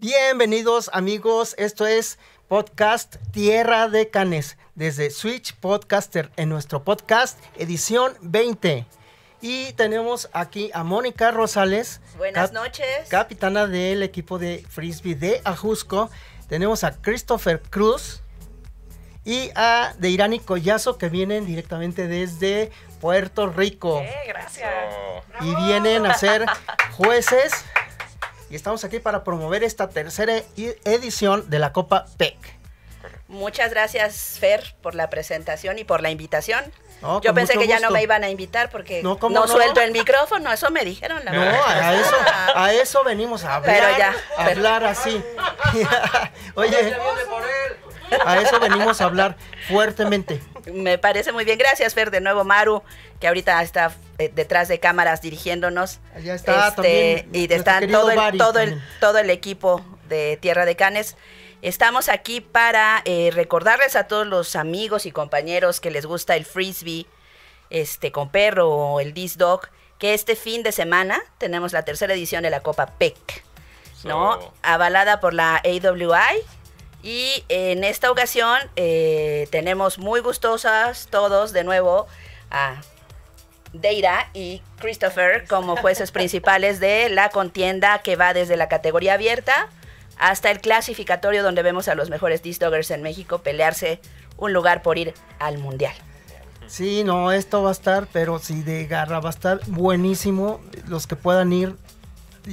Bienvenidos amigos, esto es Podcast Tierra de Canes, desde Switch Podcaster, en nuestro podcast edición 20. Y tenemos aquí a Mónica Rosales. Buenas noches. Capitana del equipo de Frisbee de Ajusco. Tenemos a Christopher Cruz y a Deirani Collazo, que vienen directamente desde Puerto Rico. Gracias. Y vienen a ser jueces. Y estamos aquí para promover esta tercera edición de la Copa PEC. Muchas gracias, Fer, por la presentación y por la invitación. No, yo pensé que gusto. Ya no me iban a invitar porque no suelto el micrófono, eso me dijeron. La verdad. A eso venimos a hablar, pero ya, hablar así. Oye, a eso venimos a hablar fuertemente. Me parece muy bien, gracias, Fer, de nuevo Maru, que ahorita está detrás de cámaras dirigiéndonos. Allá está también. Y están todo el equipo de Tierra de Canes. Estamos aquí para recordarles a todos los amigos y compañeros que les gusta el frisbee con perro o el Disc Dog, que este fin de semana tenemos la tercera edición de la Copa PEC, ¿no? Avalada por la IWI. Y en esta ocasión tenemos muy gustosas todos de nuevo a Deira y Christopher como jueces principales de la contienda que va desde la categoría abierta hasta el clasificatorio, donde vemos a los mejores Disc Doggers en México pelearse un lugar por ir al Mundial. Sí, no, esto va a estar, pero sí, de garra, va a estar buenísimo. Los que puedan ir,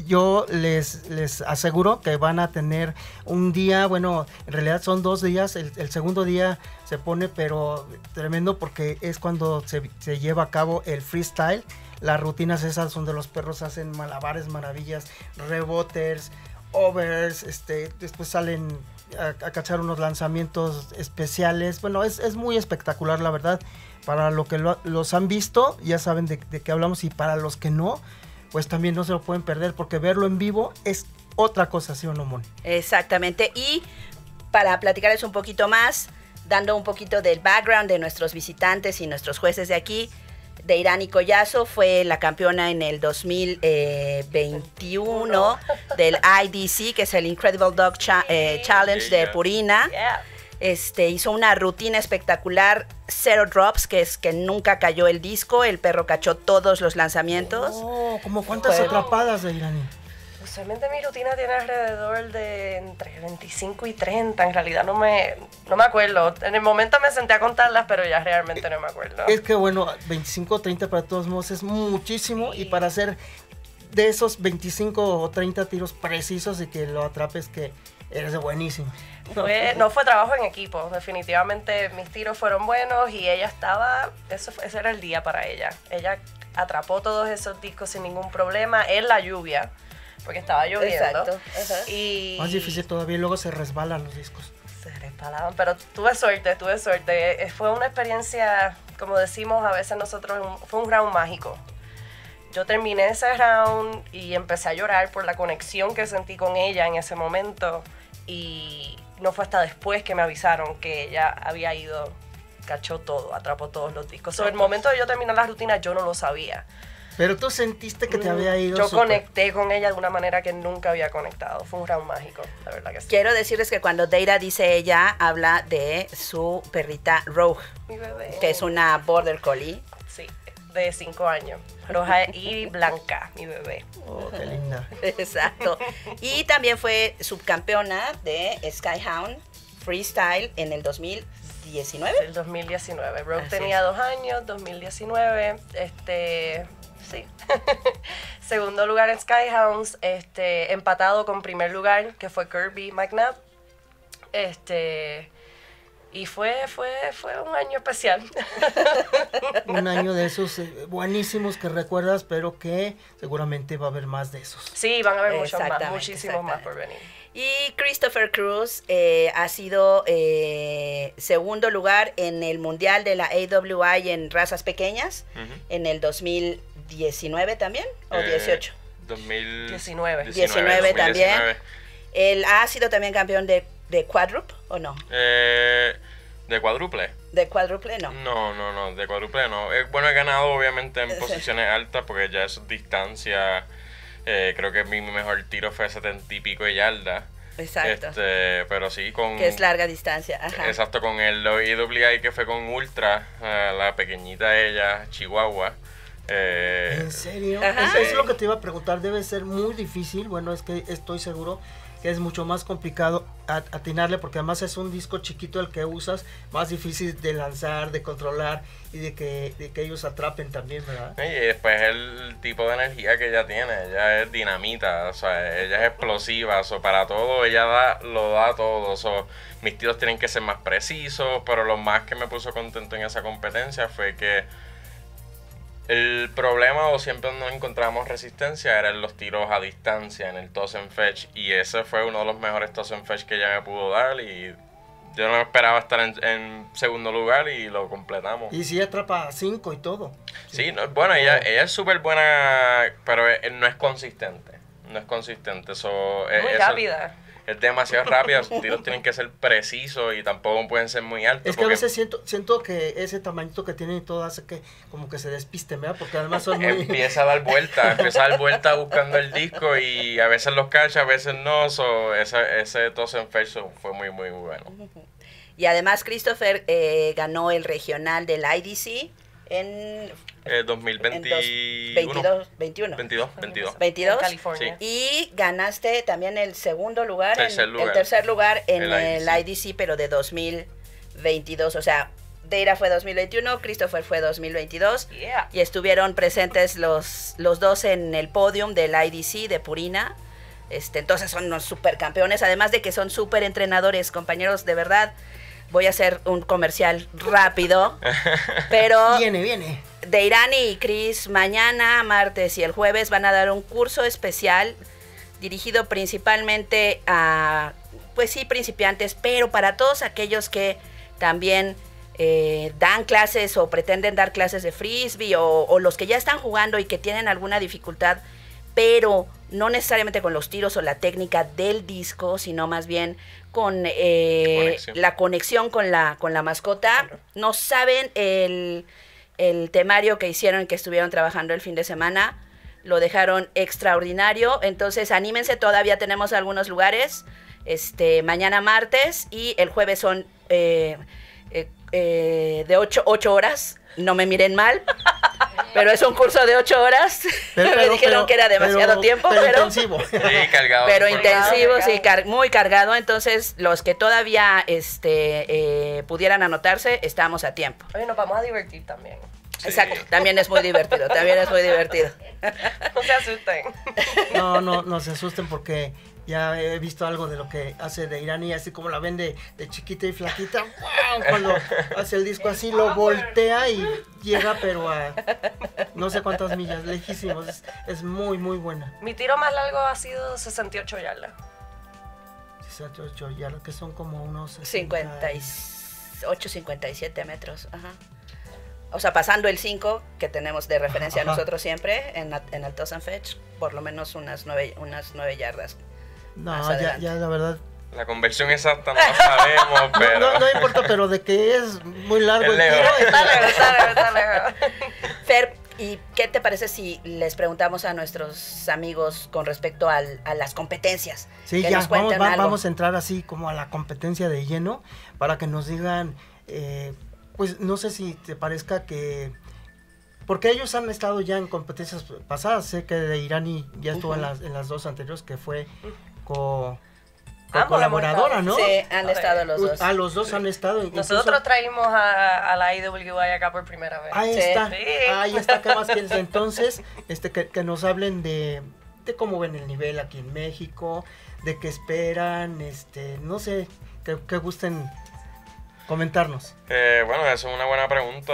yo les aseguro que van a tener un día, bueno, en realidad son 2 días. El segundo día se pone pero tremendo, porque es cuando se lleva a cabo el freestyle. Las rutinas esas donde los perros hacen malabares, maravillas, rebotes, overs, después salen a cachar unos lanzamientos especiales. Bueno, es muy espectacular, la verdad. Para los que los han visto, ya saben de qué hablamos, y para los que no, pues también no se lo pueden perder, porque verlo en vivo es otra cosa, ¿sí o no, Moni? Exactamente. Y para platicarles un poquito más, dando un poquito del background de nuestros visitantes y nuestros jueces de aquí, Deirani Collazo fue la campeona en el 2021 del IDC, que es el Incredible Dog Challenge de Purina. Hizo una rutina espectacular, 0 drops, que es que nunca cayó el disco. El perro cachó todos los lanzamientos. Oh, ¿cómo cuántas atrapadas, Deirani? Usualmente mi rutina tiene alrededor de entre 25 y 30, en realidad no me acuerdo. En el momento me senté a contarlas, pero ya realmente no me acuerdo. Es que bueno, 25 o 30 para todos modos es muchísimo, sí. Y para hacer de esos 25 o 30 tiros precisos y que lo atrapes, que eres buenísimo. No fue trabajo en equipo, definitivamente mis tiros fueron buenos y ella estaba, ese era el día para ella. Ella atrapó todos esos discos sin ningún problema en la lluvia, porque estaba lloviendo. Exacto. Y más difícil todavía, luego se resbalan los discos. Se resbalaban, pero tuve suerte. Fue una experiencia, como decimos a veces nosotros, fue un round mágico. Yo terminé ese round y empecé a llorar por la conexión que sentí con ella en ese momento. Y no fue hasta después que me avisaron que ella había ido, cachó todo, atrapó todos los discos. Sobre el momento de yo terminar la rutina, yo no lo sabía. Pero tú sentiste que te había ido. Yo conecté con ella de una manera que nunca había conectado. Fue un round mágico, la verdad que sí. Quiero decirles que cuando Deira dice ella, habla de su perrita Rogue, mi bebé, que es una Border Collie. Sí, de 5 años. Roja y blanca, mi bebé. Oh, qué linda. Exacto. Y también fue subcampeona de Skyhoundz Freestyle en el 2019. El 2019. Rogue así tenía 2 años, 2019. Sí. Segundo lugar en Skyhoundz, empatado con primer lugar, que fue Kirby McNabb. Y fue un año especial. Un año de esos buenísimos que recuerdas, pero que seguramente va a haber más de esos. Sí, van a haber muchos más, muchísimos más por venir. Y Christopher Cruz ha sido segundo lugar en el Mundial de la AWI en razas pequeñas, en el 2019 también, ¿o 18? 2019 también. Él ha sido también campeón de cuádruple, ¿o no? De cuádruple. ¿De cuádruple no? No, de cuádruple no. Bueno, he ganado obviamente en posiciones altas, porque ya es distancia. Creo que mi mejor tiro fue 70 y pico de yardas. Exacto. Pero sí con... Que es larga distancia. Ajá. Exacto, con el IWI que fue con Ultra, la pequeñita ella, Chihuahua. ¿En serio? Ajá. Eso es lo que te iba a preguntar, debe ser muy difícil, bueno, es que estoy seguro que es mucho más complicado atinarle, porque además es un disco chiquito el que usas, más difícil de lanzar, de controlar y de que ellos atrapen también, ¿verdad? Sí, y después el tipo de energía que ella tiene, ella es dinamita, o sea, ella es explosiva, so, para todo, ella lo da todo, so, mis tiros tienen que ser más precisos, pero lo más que me puso contento en esa competencia fue que el problema, o siempre no encontramos resistencia, eran los tiros a distancia en el toss and fetch, y ese fue uno de los mejores toss and fetch que ella me pudo dar, y yo no esperaba estar en segundo lugar y lo completamos. Y si atrapa 5 y todo. Sí, no, bueno, ella es súper buena, pero no es consistente, so, muy rápida. Es demasiado rápida, sus tiros tienen que ser precisos y tampoco pueden ser muy altos. Es que a veces siento que ese tamañito que tienen y todo hace que como que se despiste, ¿verdad? Porque además son muy... Empieza a dar vuelta buscando el disco y a veces los cacha, a veces no. So, ese toss and fetch fue muy, muy bueno. Y además Christopher ganó el regional del IDC en... 2022. California. Sí. Y ganaste también el tercer lugar en el IDC, pero de 2022. O sea, Deira fue 2021, Christopher fue 2022. Yeah. Y estuvieron presentes los dos en el podium del IDC de Purina. Entonces son unos supercampeones, además de que son super entrenadores, compañeros, de verdad. Voy a hacer un comercial rápido, pero... Viene. Deirani y Chris mañana, martes y el jueves van a dar un curso especial dirigido principalmente a, pues sí, principiantes, pero para todos aquellos que también dan clases o pretenden dar clases de frisbee o los que ya están jugando y que tienen alguna dificultad, pero no necesariamente con los tiros o la técnica del disco, sino más bien con la conexión con la mascota. No saben el temario que hicieron, que estuvieron trabajando el fin de semana, lo dejaron extraordinario. Entonces anímense, todavía tenemos algunos lugares, mañana martes y el jueves son de 8 horas, no me miren mal, pero es un curso de 8 horas, me dijeron que era demasiado tiempo, pero intensivo, muy cargado. Entonces los que todavía pudieran anotarse, estamos a tiempo. Oye, nos vamos a divertir también. Sí. Exacto, también es muy divertido. No se asusten. No se asusten, porque ya he visto algo de lo que hace Deirani, así como la ven de chiquita y flaquita. ¡Wow! Cuando hace el disco así, lo voltea y llega, pero a no sé cuántas millas, lejísimos. Es muy, muy buena. Mi tiro más largo ha sido 68 yardas. 68 yardas, que son como unos... 58, 57 metros, ajá. O sea, pasando el 5, que tenemos de referencia nosotros siempre, en el Toss and Fetch, por lo menos unas 9 yardas. No, ya la verdad... La conversión exacta no sabemos, pero... No importa, pero de que es muy largo el tiro. Está largo. Fer, ¿y qué te parece si les preguntamos a nuestros amigos con respecto a las competencias? Sí, que ya nos cuenten algo. Vamos a entrar así como a la competencia de lleno, para que nos digan... pues no sé si te parezca que... Porque ellos han estado ya en competencias pasadas. Sé que Deirani ya estuvo en las dos anteriores, que fue colaboradora, ¿no? Sí, han estado los dos. Los dos han estado. Nosotros traímos a la IWI acá por primera vez. Ahí está. ¿Qué más quieres? Entonces, que nos hablen de cómo ven el nivel aquí en México, de qué esperan, no sé, que gusten... comentarnos. Bueno, eso es una buena pregunta.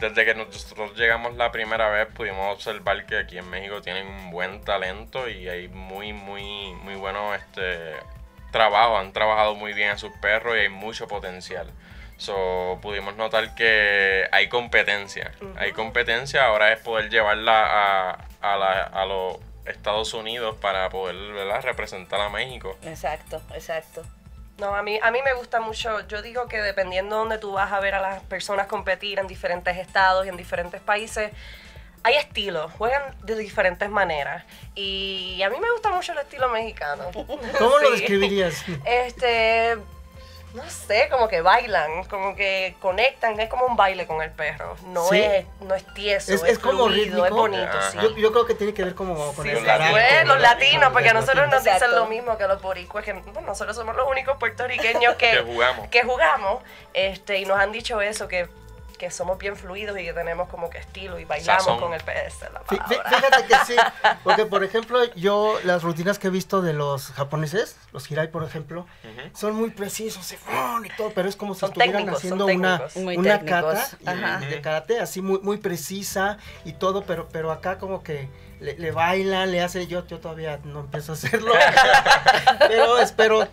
Desde que nosotros llegamos la primera vez, pudimos observar que aquí en México tienen un buen talento y hay muy, muy, muy buenos trabajo. Han trabajado muy bien a sus perros y hay mucho potencial. So, pudimos notar que hay competencia. Hay competencia, ahora es poder llevarla a los Estados Unidos para poder, ¿verdad?, representar a México. Exacto. No, a mí me gusta mucho. Yo digo que dependiendo de donde tú vas a ver a las personas competir en diferentes estados y en diferentes países, hay estilos, juegan de diferentes maneras y a mí me gusta mucho el estilo mexicano. ¿Cómo lo describirías? No sé, como que bailan, como que conectan, es como un baile con el perro. No, ¿sí? no es tieso, es como fluido, es bonito. Sí. Yo creo que tiene que ver como con el carácter. Pues, los latinos, porque a nosotros nos dicen lo mismo que a los boricuas, que bueno, nosotros somos los únicos puertorriqueños que jugamos, y nos han dicho eso, que somos bien fluidos y que tenemos como que estilo y bailamos sazón con el PS. Fíjate que sí, porque por ejemplo yo las rutinas que he visto de los japoneses, los Hirai por ejemplo, son muy precisos, se fueron y todo, pero es como si estuvieran haciendo una kata de karate, así muy, muy precisa y todo, pero acá como que le bailan, le hace, yo todavía no empiezo a hacerlo, pero espero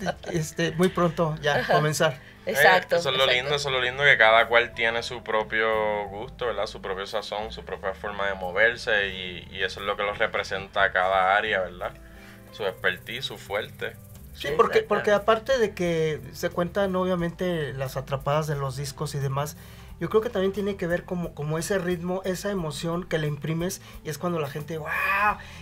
muy pronto ya comenzar. Exacto. Eso es lo lindo, que cada cual tiene su propio gusto, ¿verdad? Su propio sazón, su propia forma de moverse y eso es lo que los representa a cada área, ¿verdad? Su expertise, su fuerte. Sí, porque aparte de que se cuentan obviamente las atrapadas de los discos y demás, yo creo que también tiene que ver como ese ritmo, esa emoción que le imprimes y es cuando la gente ¡wow!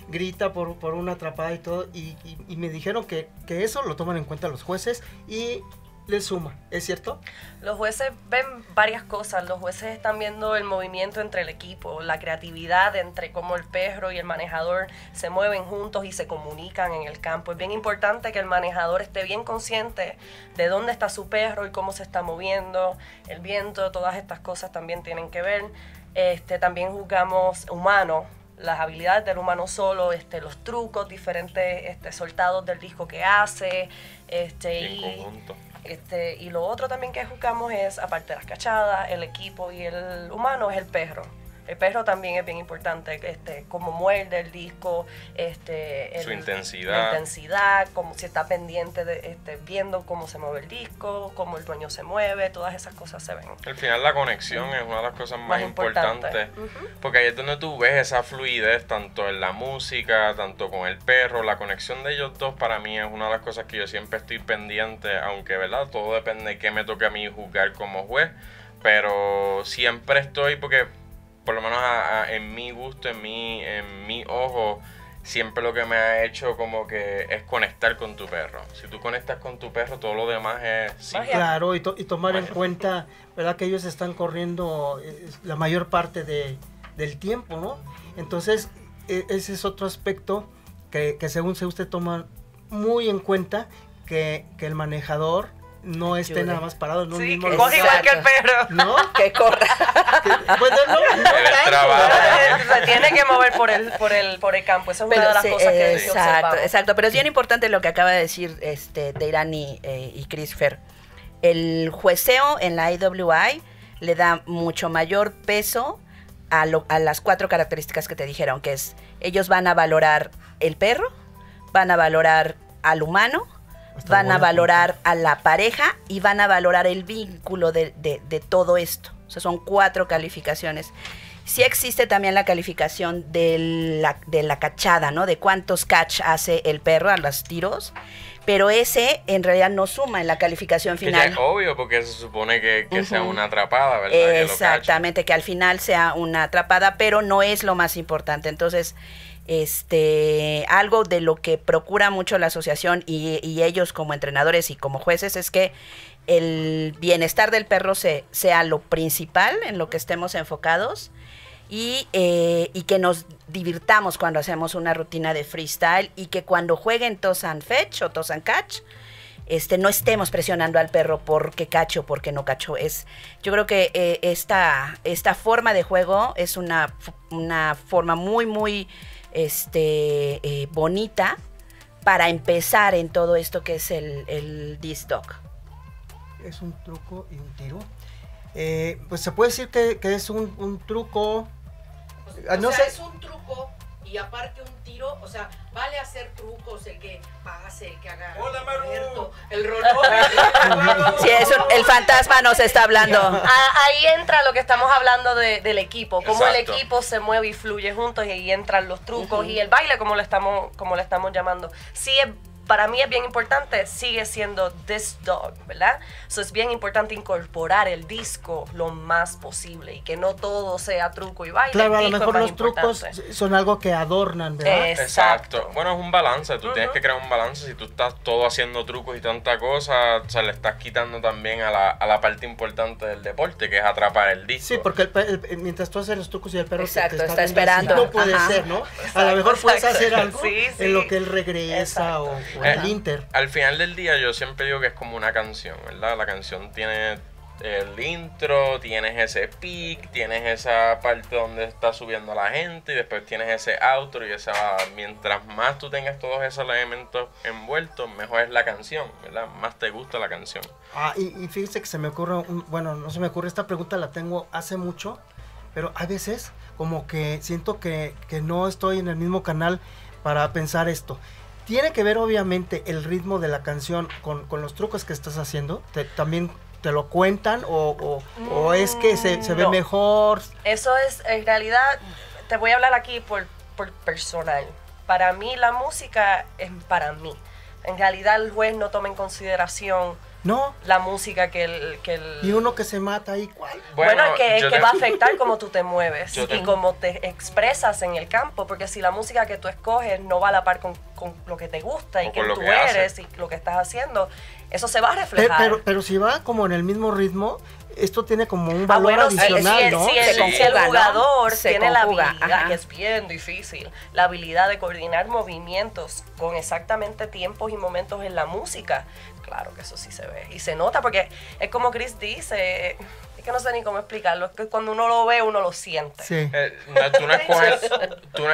grita por una atrapada y todo y me dijeron que eso lo toman en cuenta los jueces y le suma, ¿es cierto? Los jueces ven varias cosas, los jueces están viendo el movimiento entre el equipo, la creatividad entre cómo el perro y el manejador se mueven juntos y se comunican en el campo. Es bien importante que el manejador esté bien consciente de dónde está su perro y cómo se está moviendo, el viento, todas estas cosas también tienen que ver. También juzgamos humanos, las habilidades del humano solo, los trucos, diferentes soltados del disco que hace. Y lo otro también que juzgamos es, aparte de las cachadas, el equipo y el humano, es el perro. El perro también es bien importante, cómo muerde el disco, su intensidad. La intensidad, cómo si está pendiente, viendo cómo se mueve el disco, cómo el dueño se mueve, todas esas cosas se ven. Al final la conexión es una de las cosas más importantes, porque ahí es donde tú ves esa fluidez, tanto en la música, tanto con el perro, la conexión de ellos dos para mí es una de las cosas que yo siempre estoy pendiente, aunque ¿verdad? Todo depende de qué me toque a mí juzgar como juez, pero siempre estoy porque... Por lo menos en mi gusto, en mi ojo, siempre lo que me ha hecho como que es conectar con tu perro. Si tú conectas con tu perro, todo lo demás es... Sí. Claro, y tomar en cuenta, ¿verdad? Que ellos están corriendo la mayor parte del tiempo, ¿no? Entonces, ese es otro aspecto que según usted toma muy en cuenta, que el manejador... no esté nada más parado en un mismo lugar. Sí, que corra igual que el perro. ¿No? Que corra. Bueno, no, se tiene que mover por el campo. Esa es una de las cosas que observamos. Exacto, pero es bien importante lo que acaba de decir Deirani y Christopher. El jueceo en la IWI le da mucho mayor peso a las cuatro características que te dijeron, que es, ellos van a valorar el perro, van a valorar al humano, van a valorar a la pareja y van a valorar el vínculo de todo esto. O sea, son cuatro calificaciones. Sí existe también la calificación de la cachada, ¿no? De cuántos catch hace el perro a los tiros. Pero ese en realidad no suma en la calificación final. Que ya es obvio porque se supone que sea una atrapada, ¿verdad? Exactamente, que al final sea una atrapada, pero no es lo más importante. Entonces... algo de lo que procura mucho la asociación y ellos como entrenadores y como jueces es que el bienestar del perro sea lo principal en lo que estemos enfocados y que nos divirtamos cuando hacemos una rutina de freestyle y que cuando jueguen toss and fetch o toss and catch no estemos presionando al perro porque cacho, porque no cacho. Yo creo que esta forma de juego es una forma muy, muy... bonita para empezar en todo esto que es el Disc Dog. Es un truco y un tiro. Pues se puede decir que es un truco. Es un truco y aparte un tiro. O sea, vale hacer trucos, el que pase, el que haga. Hola, Maru. El rolón. Sí, el fantasma nos está hablando. Ahí entra lo que estamos hablando del equipo, cómo el equipo se mueve y fluye juntos y ahí entran los trucos y el baile, como lo estamos llamando. Sí, es para mí es bien importante, sigue siendo Disc Dog, ¿verdad? So es bien importante incorporar el disco lo más posible y que no todo sea truco y baile. Claro, a lo mejor los trucos son algo que adornan, ¿verdad? Exacto. Bueno, es un balance, tú tienes que crear un balance. Si tú estás todo haciendo trucos y tanta cosa, o sea, le estás quitando también a la parte importante del deporte, que es atrapar el disco. Sí, porque el, mientras tú haces los trucos y el perro te está esperando. No puede ser, ¿no? Exacto, a lo mejor puedes hacer algo en lo que él regresa o el inter. Al final del día yo siempre digo que es como una canción, ¿verdad? La canción tiene el intro, tienes ese peak, tienes esa parte donde está subiendo la gente y después tienes ese outro y esa... Mientras más tú tengas todos esos elementos envueltos, mejor es la canción, ¿verdad? Más te gusta la canción. Ah, y fíjense que se me ocurre, bueno, no se me ocurre, esta pregunta la tengo hace mucho, pero a veces como que siento que no estoy en el mismo canal para pensar esto. Tiene que ver obviamente el ritmo de la canción con los trucos que estás haciendo, también... ¿Te lo cuentan o es que se ve mejor? Eso es, en realidad, te voy a hablar aquí por personal. Para mí la música es para mí. En realidad el juez no toma en consideración la música que el... Y uno que se mata ahí, ¿cuál? Bueno, que va a afectar cómo tú te mueves y cómo te expresas en el campo. Porque si la música que tú escoges no va a la par con lo que te gusta y que tú eres y lo que estás haciendo... Eso se va a reflejar. Pero si va como en el mismo ritmo, esto tiene como un valor adicional, ¿no? Si el jugador tiene la habilidad, que es bien difícil, la habilidad de coordinar movimientos con exactamente tiempos y momentos en la música, claro que eso sí se ve. Y se nota porque es como Chris dice... Es que no sé ni cómo explicarlo, es que cuando uno lo ve, uno lo siente. Sí. Tú no escoges, tú no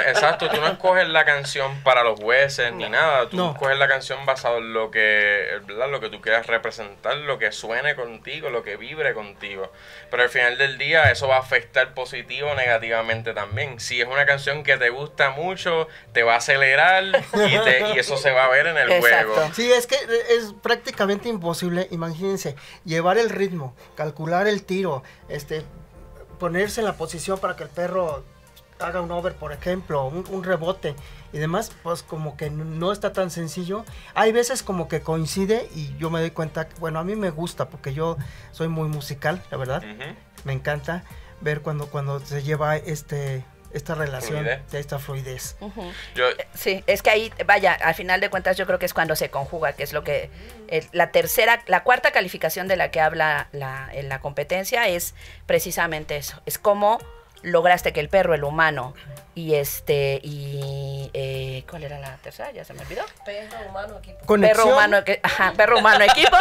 escoges la canción para los jueces ni nada, tú escoges la canción basado en lo que, ¿verdad? Lo que tú quieras representar, lo que suene contigo, lo que vibre contigo. Pero al final del día eso va a afectar positivo o negativamente también. Si es una canción que te gusta mucho, te va a acelerar y eso se va a ver en el juego. Sí, es que es prácticamente imposible, imagínense, llevar el ritmo, calcular el tiempo, ponerse en la posición para que el perro haga un over, por ejemplo, un rebote y demás, pues como que no está tan sencillo. Hay veces como que coincide y yo me doy cuenta, bueno, a mí me gusta porque yo soy muy musical, la verdad. Me encanta ver cuando se lleva esta relación, de esta fluidez. Sí, es que ahí, vaya, al final de cuentas yo creo que es cuando se conjuga, que es lo que la cuarta calificación de la que habla en la competencia es precisamente eso, es cómo lograste que el perro, el humano y ¿cuál era la tercera? Ya se me olvidó. Perro, humano, equipo. ¿Conexión? Perro, humano, equipo.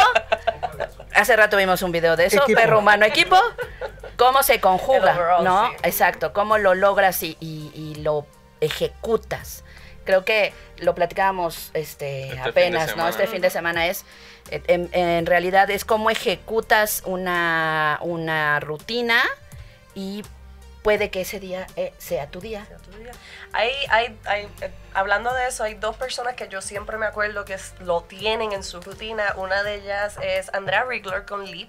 Hace rato vimos un video de eso, perro, humano, equipo. Cómo se conjuga, ¿no? Exacto, cómo lo logras y lo ejecutas. Creo que lo platicábamos apenas, ¿no? Este fin de semana es, en realidad, es cómo ejecutas una rutina y puede que ese día sea tu día. Hablando de eso, hay dos personas que yo siempre me acuerdo que lo tienen en su rutina. Una de ellas es Andrea Riegler con Leap.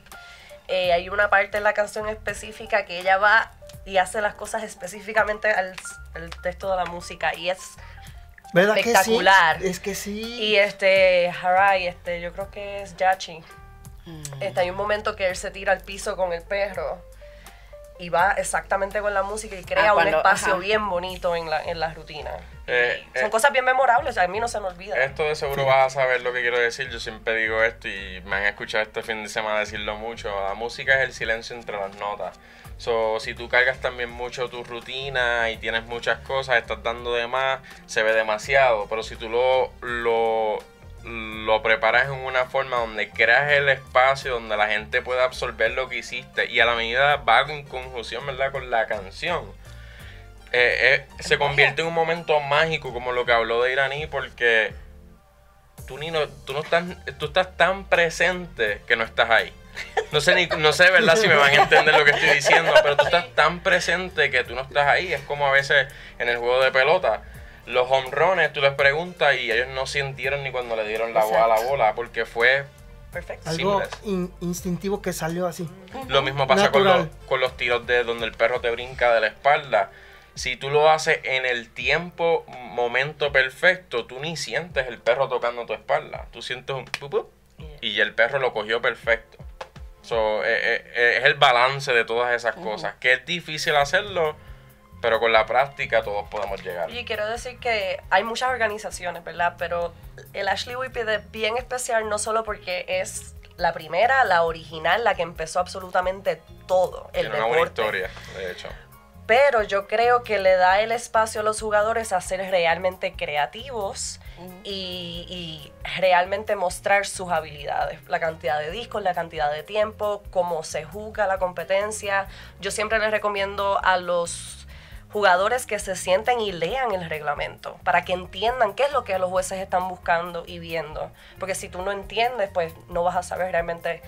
Hay una parte en la canción específica que ella va y hace las cosas específicamente al texto de la música y es espectacular. Que sí? Es que sí. Y Hirai, yo creo que es Yachi. Hay un momento que él se tira al piso con el perro y va exactamente con la música y crea un espacio bien bonito en la rutina. Son cosas bien memorables, a mí no se me olvida. Esto de seguro vas a saber lo que quiero decir. Yo siempre digo esto y me han escuchado este fin de semana decirlo mucho. La música es el silencio entre las notas. So, si tú cargas también mucho tu rutina y tienes muchas cosas, estás dando de más, se ve demasiado. Pero si tú lo preparas en una forma donde creas el espacio, donde la gente pueda absorber lo que hiciste y a la medida va en conjunción, ¿verdad?, con la canción. Se convierte en un momento mágico, como lo que habló Deirani, porque tú estás tan presente que no estás ahí. No sé, ¿verdad?, si me van a entender lo que estoy diciendo, pero tú estás tan presente que tú no estás ahí. Es como a veces en el juego de pelota. Los home runs, tú les preguntas y ellos no sintieron ni cuando le dieron la bola, porque fue perfecto. Algo instintivo que salió así. Lo mismo pasa con los tiros de donde el perro te brinca de la espalda. si tú lo haces en el tiempo, momento perfecto, tú ni sientes el perro tocando tu espalda. Tú sientes un pup, pup, y el perro lo cogió perfecto. So, es el balance de todas esas cosas, que es difícil hacerlo, pero con la práctica todos podemos llegar. Y quiero decir que hay muchas organizaciones, ¿verdad? Pero el Ashley Whippet es bien especial, no solo porque es la primera, la original, la que empezó absolutamente todo el deporte. Tiene una buena historia, de hecho. Pero yo creo que le da el espacio a los jugadores a ser realmente creativos y realmente mostrar sus habilidades. La cantidad de discos, la cantidad de tiempo, cómo se juzga la competencia. Yo siempre les recomiendo a los jugadores que se sienten y lean el reglamento para que entiendan qué es lo que los jueces están buscando y viendo. Porque si tú no entiendes, pues no vas a saber realmente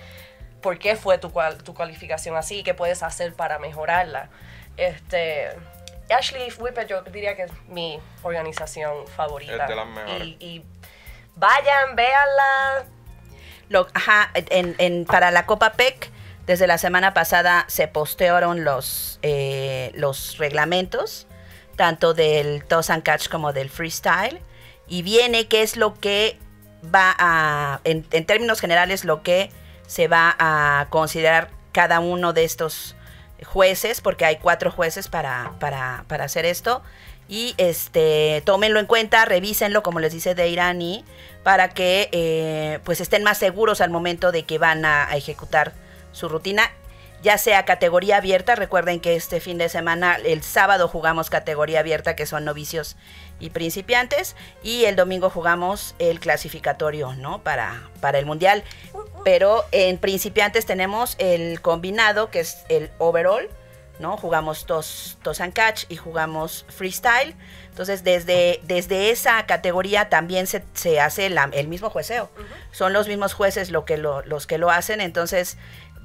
por qué fue tu cualificación así y qué puedes hacer para mejorarla. Ashley Whippet, yo diría que es mi organización favorita. Es de las mejores. Y vayan, véanla. Para la Copa PEC, desde la semana pasada se postearon los reglamentos, tanto del Toss and Catch como del Freestyle. Y viene qué es lo que va a, en términos generales, lo que se va a considerar cada uno de estos jueces, porque hay 4 jueces para hacer esto, y tómenlo en cuenta, revísenlo, como les dice Deirani, para que pues estén más seguros al momento de que van a ejecutar su rutina, ya sea categoría abierta. Recuerden que este fin de semana, el sábado, jugamos categoría abierta, que son novicios y principiantes, y el domingo jugamos el clasificatorio, ¿no? Para el mundial. Pero en principiantes tenemos el combinado, que es el overall, ¿no? Jugamos toss and catch y jugamos freestyle. Entonces, desde esa categoría también se hace el mismo jueceo. Son los mismos jueces los que lo hacen. Entonces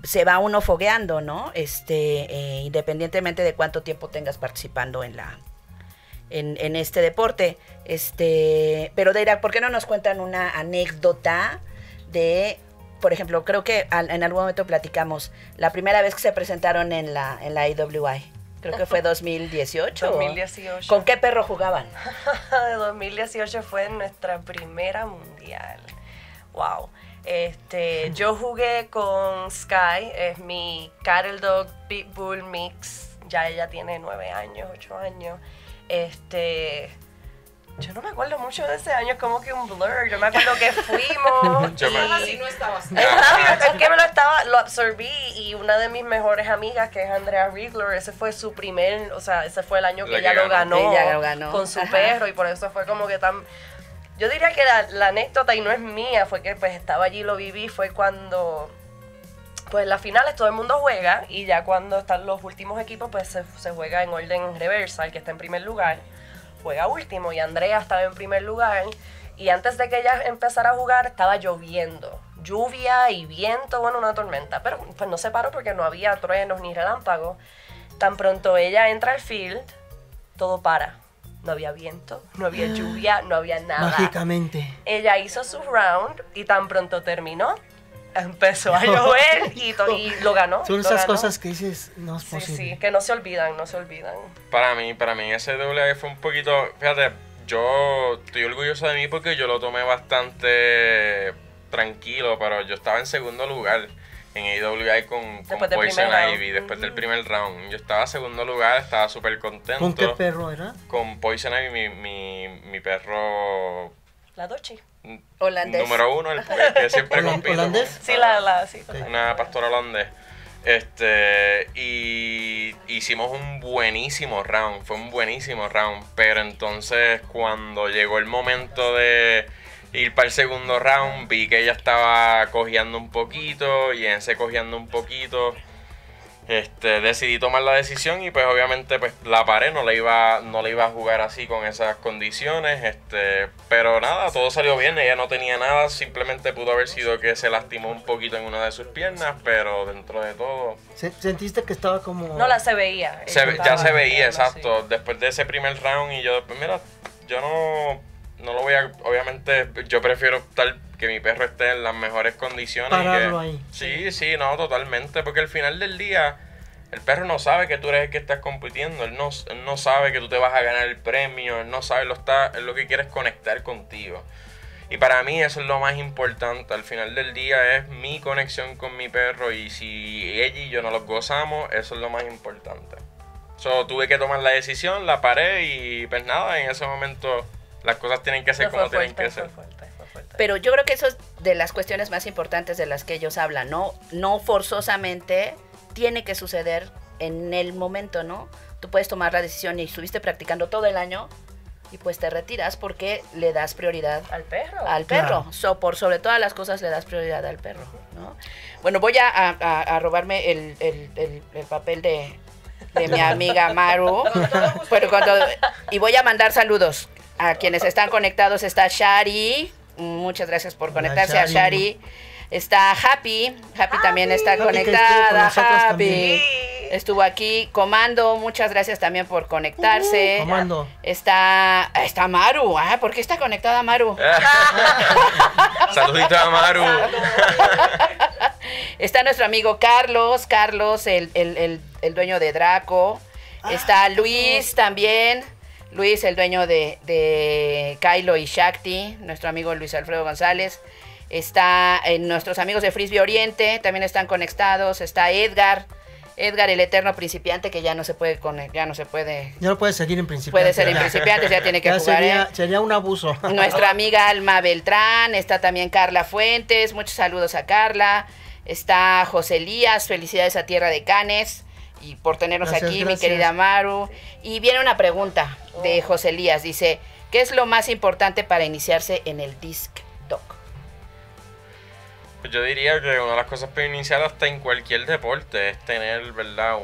se va uno fogueando, ¿no? Independientemente de cuánto tiempo tengas participando en este deporte. Pero Deira, ¿por qué no nos cuentan una anécdota de, por ejemplo, creo que en algún momento platicamos la primera vez que se presentaron en la IWI? Creo que fue 2018. 2018. ¿Con qué perro jugaban? 2018 fue nuestra primera mundial. Wow. Yo jugué con Sky, es mi Cattle Dog Pitbull Mix. Ya ella tiene 9 años, 8 años. Yo no me acuerdo mucho de ese año, es como que un blur. Yo me acuerdo que fuimos. Yo así no estaba así. Es que lo absorbí, y una de mis mejores amigas, que es Andrea Riegler, ese fue su primer, o sea, ese fue el año que ella lo ganó con su perro, y por eso fue como que tan... Yo diría que la anécdota, y no es mía, fue que pues estaba allí, lo viví, fue cuando... Pues en las finales todo el mundo juega, y ya cuando están los últimos equipos, pues se juega en orden reversa, el que está en primer lugar juega último, y Andrea estaba en primer lugar, y antes de que ella empezara a jugar estaba lloviendo, lluvia y viento, bueno, una tormenta, pero pues no se paró porque no había truenos ni relámpagos. Tan pronto ella entra al field, todo para, no había viento, no había lluvia, no había nada. Mágicamente. Ella hizo su round, y tan pronto terminó, empezó a llover y lo ganó. Son esas cosas que dices, no es posible. Sí, que no se olvidan, no se olvidan. Para mí ese doble fue un poquito... Fíjate, yo estoy orgulloso de mí porque yo lo tomé bastante tranquilo, pero yo estaba en segundo lugar en AWI con Poison Ivy, después del primer round. Yo estaba en segundo lugar, estaba súper contento. ¿Con qué perro era? Con Poison Ivy, mi perro... La Dochi. Holandés. Número 1, el que siempre compito. ¿Holandés? Sí, una pastora holandés. Y hicimos un buenísimo round, pero entonces cuando llegó el momento de ir para el segundo round, vi que ella estaba cojeando un poquito, y en ese cojeando un poquito... decidí tomar la decisión, y pues obviamente pues la paré, no le iba a jugar así con esas condiciones, pero nada, todo salió bien, ella no tenía nada, simplemente pudo haber sido que se lastimó un poquito en una de sus piernas, pero dentro de todo... ¿Sentiste que estaba como...? No, se veía. Ya se veía, exacto, sí. Después de ese primer round, y yo, pues mira, yo no lo voy a... Obviamente yo prefiero estar... Que mi perro esté en las mejores condiciones. Pararlo ahí. Sí, no, totalmente. Porque al final del día, El perro no sabe que tú eres el que estás compitiendo, él no sabe que tú te vas a ganar el premio, él no sabe, él lo que quiere es conectar contigo. Y para mí eso es lo más importante, al final del día es mi conexión con mi perro, y si ella y yo no los gozamos, eso es lo más importante. So, tuve que tomar la decisión, la paré y pues nada, en ese momento las cosas tienen que ser como tienen que ser. Pero yo creo que eso es de las cuestiones más importantes de las que ellos hablan, ¿no? No forzosamente tiene que suceder en el momento, ¿no? Tú puedes tomar la decisión y estuviste practicando todo el año y pues te retiras porque le das prioridad al perro. Al perro. Claro. Sobre todas las cosas le das prioridad al perro, ¿no? Bueno, voy a robarme el papel de mi amiga Maru. Pero y voy a mandar saludos a quienes están conectados. Está Shari. Muchas gracias por conectarse. Hola, Shari. Está Happy también está conectada. Happy estuvo aquí. Comando, muchas gracias también por conectarse. Comando. Está Maru. Ah, ¿por qué está conectada Maru? Saludita a Maru. Está nuestro amigo Carlos, el dueño de Draco. Está Luis también. Luis, el dueño de Kylo y Shakti, nuestro amigo Luis Alfredo González. Está nuestros amigos de Frisbee Oriente, también están conectados. Está Edgar, el eterno principiante, que ya no se puede ya no puede seguir en principiante. Puede ser en principiante, ya tiene que jugar. Sería un abuso. Nuestra amiga Alma Beltrán, está también Carla Fuentes, muchos saludos a Carla. Está José Elías, felicidades a Tierra de Canes. Y por tenernos aquí, mi querida Maru. Y viene una pregunta de José Elías. Dice, ¿qué es lo más importante para iniciarse en el Disc Dog? Yo diría que una de las cosas para iniciar hasta en cualquier deporte es tener, ¿verdad?,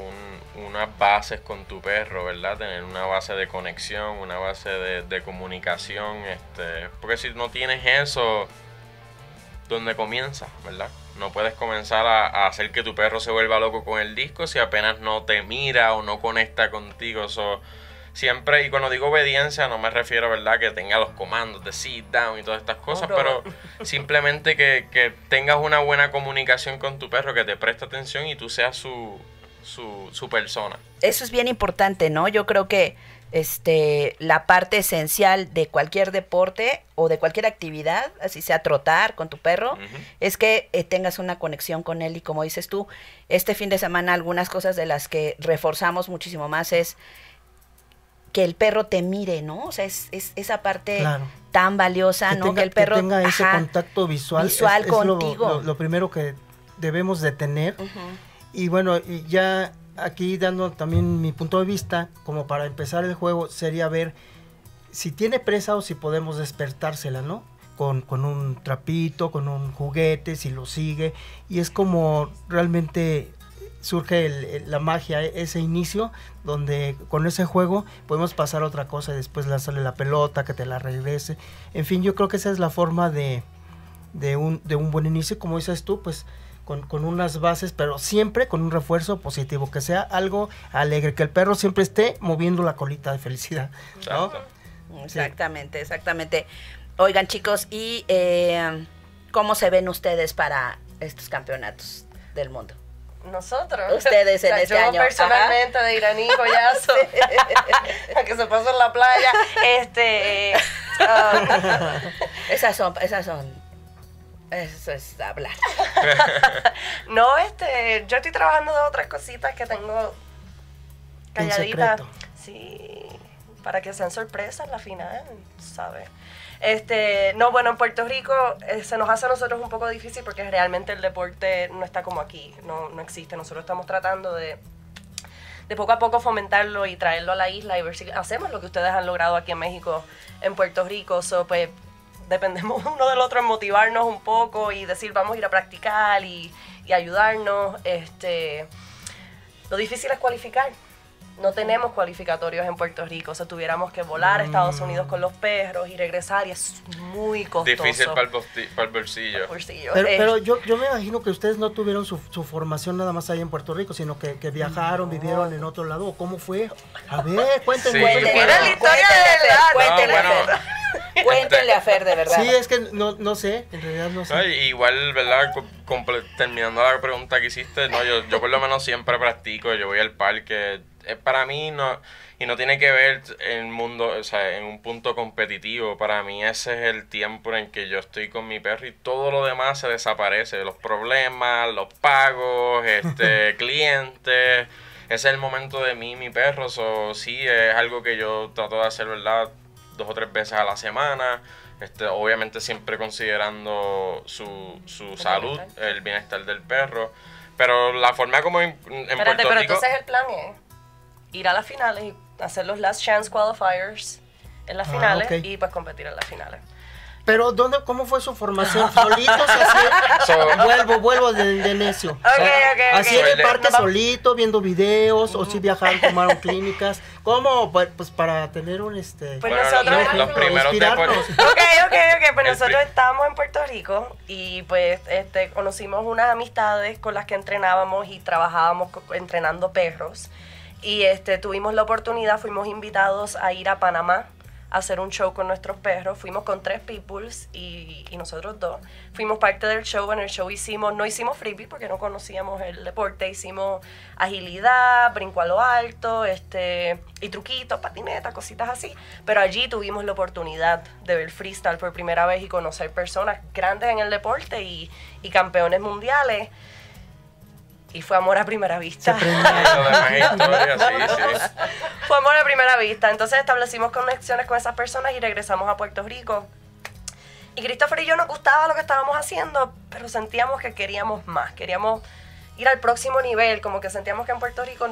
unas bases con tu perro, ¿verdad? Tener una base de conexión, una base de comunicación. Porque si no tienes eso, ¿dónde comienzas, verdad? No puedes comenzar a hacer que tu perro se vuelva loco con el disco si apenas no te mira o no conecta contigo. So, siempre, y cuando digo obediencia no me refiero, ¿verdad?, que tenga los comandos de sit down y todas estas cosas, pero simplemente que tengas una buena comunicación con tu perro, que te preste atención y tú seas su persona. Eso es bien importante, ¿no? Yo creo que la parte esencial de cualquier deporte o de cualquier actividad, así sea trotar con tu perro, es que tengas una conexión con él. Y como dices tú, este fin de semana algunas cosas de las que reforzamos muchísimo más es que el perro te mire, ¿no? O sea, es esa parte tan valiosa, ¿no? Que el perro que tenga ese contacto visual es contigo. Lo primero que debemos de tener. Y bueno, ya aquí dando también mi punto de vista, como para empezar el juego, sería ver si tiene presa o si podemos despertársela, ¿no? Con un trapito, con un juguete, si lo sigue. Y es como realmente surge la magia, ese inicio, donde con ese juego podemos pasar a otra cosa y después lanzarle la pelota, que te la regrese. En fin, yo creo que esa es la forma de un buen inicio. Como dices tú, pues con unas bases, pero siempre con un refuerzo positivo, que sea algo alegre, que el perro siempre esté moviendo la colita de felicidad, ¿no? Exactamente. Oigan, chicos, ¿y cómo se ven ustedes para estos campeonatos del mundo? Nosotros. Ustedes en este año. Yo personalmente, Deirani Collazo, a que se pasó en la playa. Eso es hablar. No, yo estoy trabajando de otras cositas que tengo calladitas. Sí, para que sean sorpresas la final, ¿sabes? No, bueno, en Puerto Rico se nos hace a nosotros un poco difícil porque realmente el deporte no está como aquí, no existe. Nosotros estamos tratando de poco a poco fomentarlo y traerlo a la isla y ver si hacemos lo que ustedes han logrado aquí en México, en Puerto Rico. So, pues, dependemos uno del otro en motivarnos un poco y decir vamos a ir a practicar y ayudarnos. Lo difícil es cualificar. No tenemos cualificatorios en Puerto Rico. O sea, tuviéramos que volar a Estados Unidos con los perros y regresar, y es muy costoso. Difícil para el bolsillo. Pero yo me imagino que ustedes no tuvieron su formación nada más ahí en Puerto Rico, sino que viajaron, vivieron en otro lado. ¿Cómo fue? A ver, cuéntenme. Cuéntenme. Cuéntenme. Cuéntenle a Fer, de verdad. Sí, es que no sé, en realidad no sé. Ay, igual, ¿verdad? Terminando la pregunta que hiciste, no, yo por lo menos siempre practico, yo voy al parque. Para mí no, y no tiene que ver el mundo, o sea, en un punto competitivo. Para mí ese es el tiempo en que yo estoy con mi perro y todo lo demás se desaparece. Los problemas, los pagos, clientes. Ese es el momento de mí y mi perro. So, sí, es algo que yo trato de hacer, ¿verdad? 2 o 3 veces a la semana. Obviamente siempre considerando su salud, el bienestar del perro. Pero la forma como Espérate, pero entonces el plan es ir a las finales y hacer los last chance qualifiers en las finales, okay, y pues competir en las finales. Pero ¿cómo fue su formación? ¿Solitos así? Vuelvo de necio. Okay. Así en el parque solito, viendo videos, o si viajaron, tomaron clínicas. ¿Cómo? Pues para tener un Pues bueno, nosotros los primeros después. Ok. Pues nosotros estábamos en Puerto Rico y pues conocimos unas amistades con las que entrenábamos y trabajábamos entrenando perros. Y tuvimos la oportunidad, fuimos invitados a ir a Panamá, hacer un show con nuestros perros. Fuimos con 3 pitbulls y nosotros 2. Fuimos parte del show. En el show no hicimos frisbee porque no conocíamos el deporte. Hicimos agilidad, brinco a lo alto, y truquitos, patinetas, cositas así. Pero allí tuvimos la oportunidad de ver freestyle por primera vez y conocer personas grandes en el deporte y campeones mundiales. Y fue amor a primera vista. Fue amor a primera vista. Entonces establecimos conexiones con esas personas y regresamos a Puerto Rico. Y Christopher y yo nos gustaba lo que estábamos haciendo, pero sentíamos que queríamos más. Queríamos ir al próximo nivel. Como que sentíamos que en Puerto Rico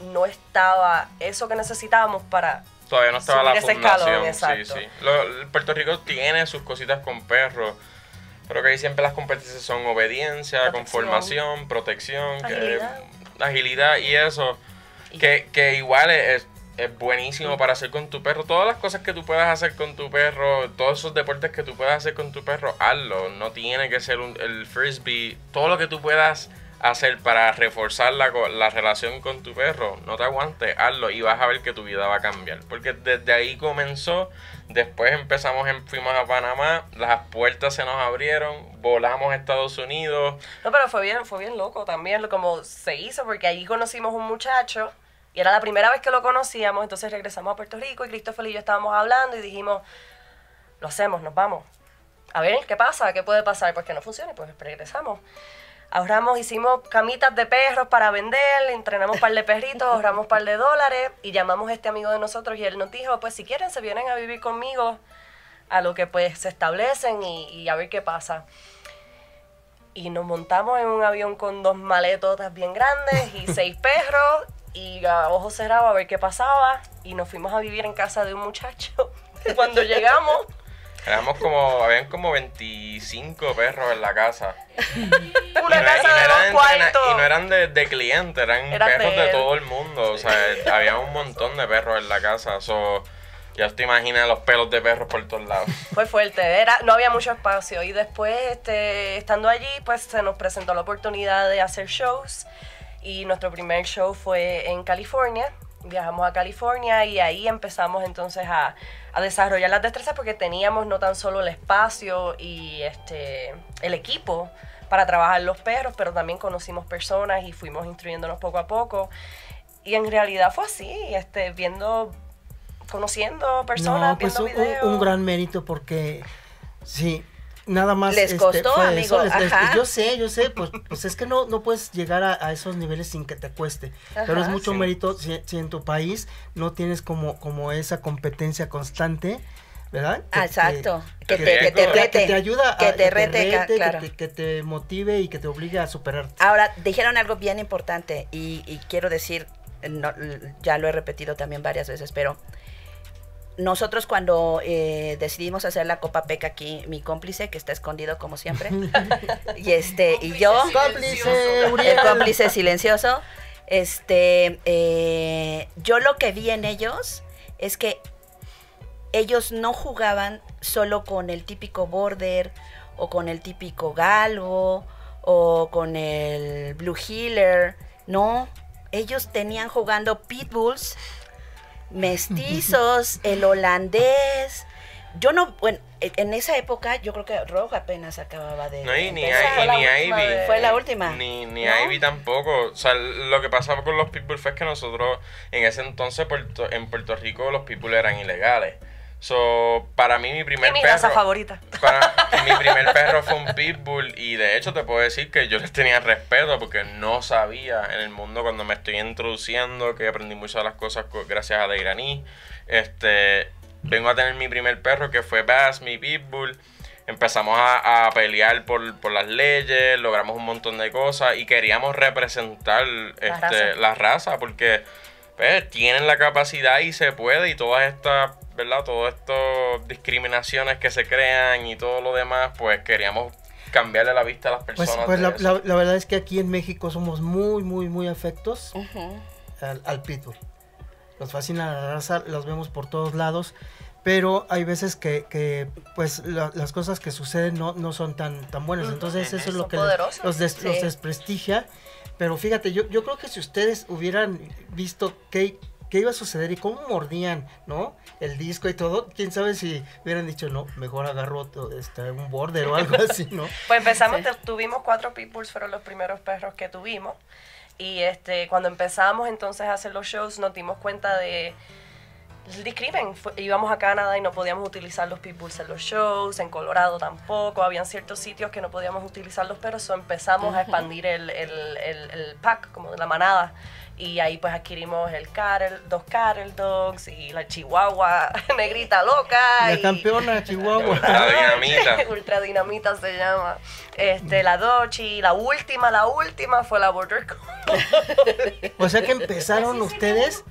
no estaba eso que necesitábamos para... Todavía no estaba la fundación. Exacto. Sí. Puerto Rico tiene sus cositas con perros. Creo que ahí siempre las competencias son obediencia, protección, conformación, protección, agilidad y eso. Que igual es buenísimo para hacer con tu perro. Todas las cosas que tú puedas hacer con tu perro, todos esos deportes que tú puedas hacer con tu perro, hazlo. No tiene que ser el frisbee. Todo lo que tú puedas hacer para reforzar la relación con tu perro, no te aguantes, hazlo y vas a ver que tu vida va a cambiar. Porque desde ahí comenzó. Después fuimos a Panamá, las puertas se nos abrieron, volamos a Estados Unidos. No, pero fue bien loco también, como se hizo, porque allí conocimos un muchacho y era la primera vez que lo conocíamos. Entonces regresamos a Puerto Rico y Christopher y yo estábamos hablando y dijimos, lo hacemos, nos vamos. A ver, ¿qué pasa? ¿Qué puede pasar? Pues que no funcione, pues regresamos. Ahorramos, hicimos camitas de perros para vender, entrenamos un par de perritos, ahorramos un par de dólares y llamamos a este amigo de nosotros y él nos dijo, pues si quieren se vienen a vivir conmigo, a lo que pues se establecen y a ver qué pasa. Y nos montamos en un avión con 2 maletotas bien grandes y 6 perros y a ojos cerrados a ver qué pasaba y nos fuimos a vivir en casa de un muchacho. Cuando llegamos... habían como 25 perros en la casa. Y no eran de cliente, eran perros de todo el mundo. Sí. O sea, había un montón de perros en la casa. So, ya te imaginas los pelos de perros por todos lados. Fue fuerte, no había mucho espacio. Y después, estando allí, pues se nos presentó la oportunidad de hacer shows. Y nuestro primer show fue en California. Viajamos a California y ahí empezamos entonces a desarrollar las destrezas porque teníamos no tan solo el espacio y el equipo para trabajar los perros, pero también conocimos personas y fuimos instruyéndonos poco a poco. Y en realidad fue así, conociendo personas, viendo videos. Un gran mérito porque, sí, nada más... Les costó, amigo. Eso, yo sé, pues es que no puedes llegar a esos niveles sin que te cueste. Ajá, pero es mucho mérito si en tu país no tienes como esa competencia constante, ¿verdad? Exacto. Que te ayuda, que te rete, que te motive y que te obligue a superarte. Ahora, dijeron algo bien importante y quiero decir, ya lo he repetido también varias veces, pero... Nosotros cuando decidimos hacer la Copa PEC aquí, mi cómplice, que está escondido como siempre, y yo, el cómplice silencioso, yo lo que vi en ellos es que ellos no jugaban solo con el típico border o con el típico galgo o con el blue heeler, no, ellos tenían jugando pitbulls, mestizos, el holandés, Yo no, bueno, en esa época yo creo que Rogue apenas acababa de... No, y ni Ivy. Fue la última. Ni ¿no? Ivy tampoco. O sea, lo que pasaba con los pitbull fue que nosotros, en ese entonces, en Puerto Rico, los pitbull eran ilegales. So, para mí mi primer perro... Mi raza favorita. Mi primer perro fue un pitbull, y de hecho te puedo decir que yo les tenía respeto porque no sabía en el mundo cuando me estoy introduciendo, que aprendí muchas de las cosas gracias a Deirani. Vengo a tener mi primer perro, que fue Bass, mi pitbull. Empezamos a pelear por las leyes, logramos un montón de cosas y queríamos representar la raza porque pues, tienen la capacidad y se puede, y todas estas, ¿verdad? Todas estas discriminaciones que se crean y todo lo demás, pues queríamos cambiarle la vista a las personas. Pues la verdad es que aquí en México somos muy, muy, muy afectos al pitbull. Nos fascina la raza, los vemos por todos lados, pero hay veces que pues las cosas que suceden no son tan buenas, entonces eso es lo que los desprestigia. Pero fíjate, yo creo que si ustedes hubieran visto qué iba a suceder y cómo mordían, ¿no? El disco y todo, quién sabe si hubieran dicho, no, mejor agarro un border o algo así, ¿no? Pues empezamos, tuvimos 4 pitbulls, fueron los primeros perros que tuvimos. Y cuando empezamos entonces a hacer los shows, nos dimos cuenta de discrimen. Íbamos a Canadá y no podíamos utilizar los pitbulls en los shows, en Colorado tampoco, habían ciertos sitios que no podíamos utilizar los perros, so empezamos a expandir el pack, como de la manada, y ahí pues adquirimos dos Cattle Dogs y la Chihuahua negrita loca. La campeona Chihuahua. Ultra Dinamita. Ultra Dinamita se llama. La Dochi, la última fue la Border Collie. O sea que empezaron ustedes...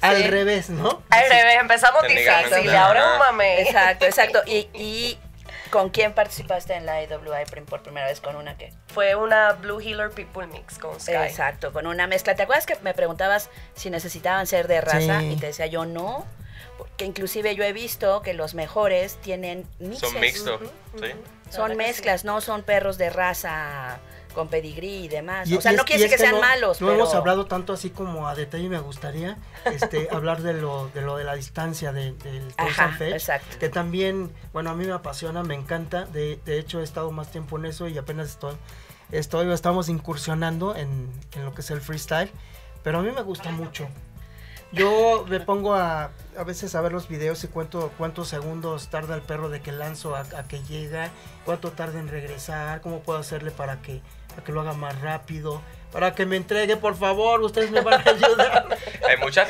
Al revés, ¿no? Al revés, empezamos difícil y ahora un mame. Exacto. ¿Y con quién participaste en la IWI por primera vez? ¿Con una qué? Fue una Blue Heeler Pitbull Mix con Sky. Exacto, con una mezcla. ¿Te acuerdas que me preguntabas si necesitaban ser de raza? Sí. Y te decía yo no, porque inclusive yo he visto que los mejores tienen mixes. Son mixtos, sí. Son mezclas, no son perros de raza... con pedigrí y demás, o sea, no quiere decir que sean malos. No hemos hablado tanto así como a detalle, y me gustaría hablar de la distancia del Poison Ivy, que también, bueno, a mí me apasiona, me encanta, de hecho he estado más tiempo en eso y apenas estamos incursionando en lo que es el freestyle, pero a mí me gusta mucho. Yo me pongo a veces a ver los videos y cuántos segundos tarda el perro de que lanzo a que llega, cuánto tarda en regresar, cómo puedo hacerle para que lo haga más rápido, para que me entregue, por favor, ustedes me van a ayudar. Hay muchas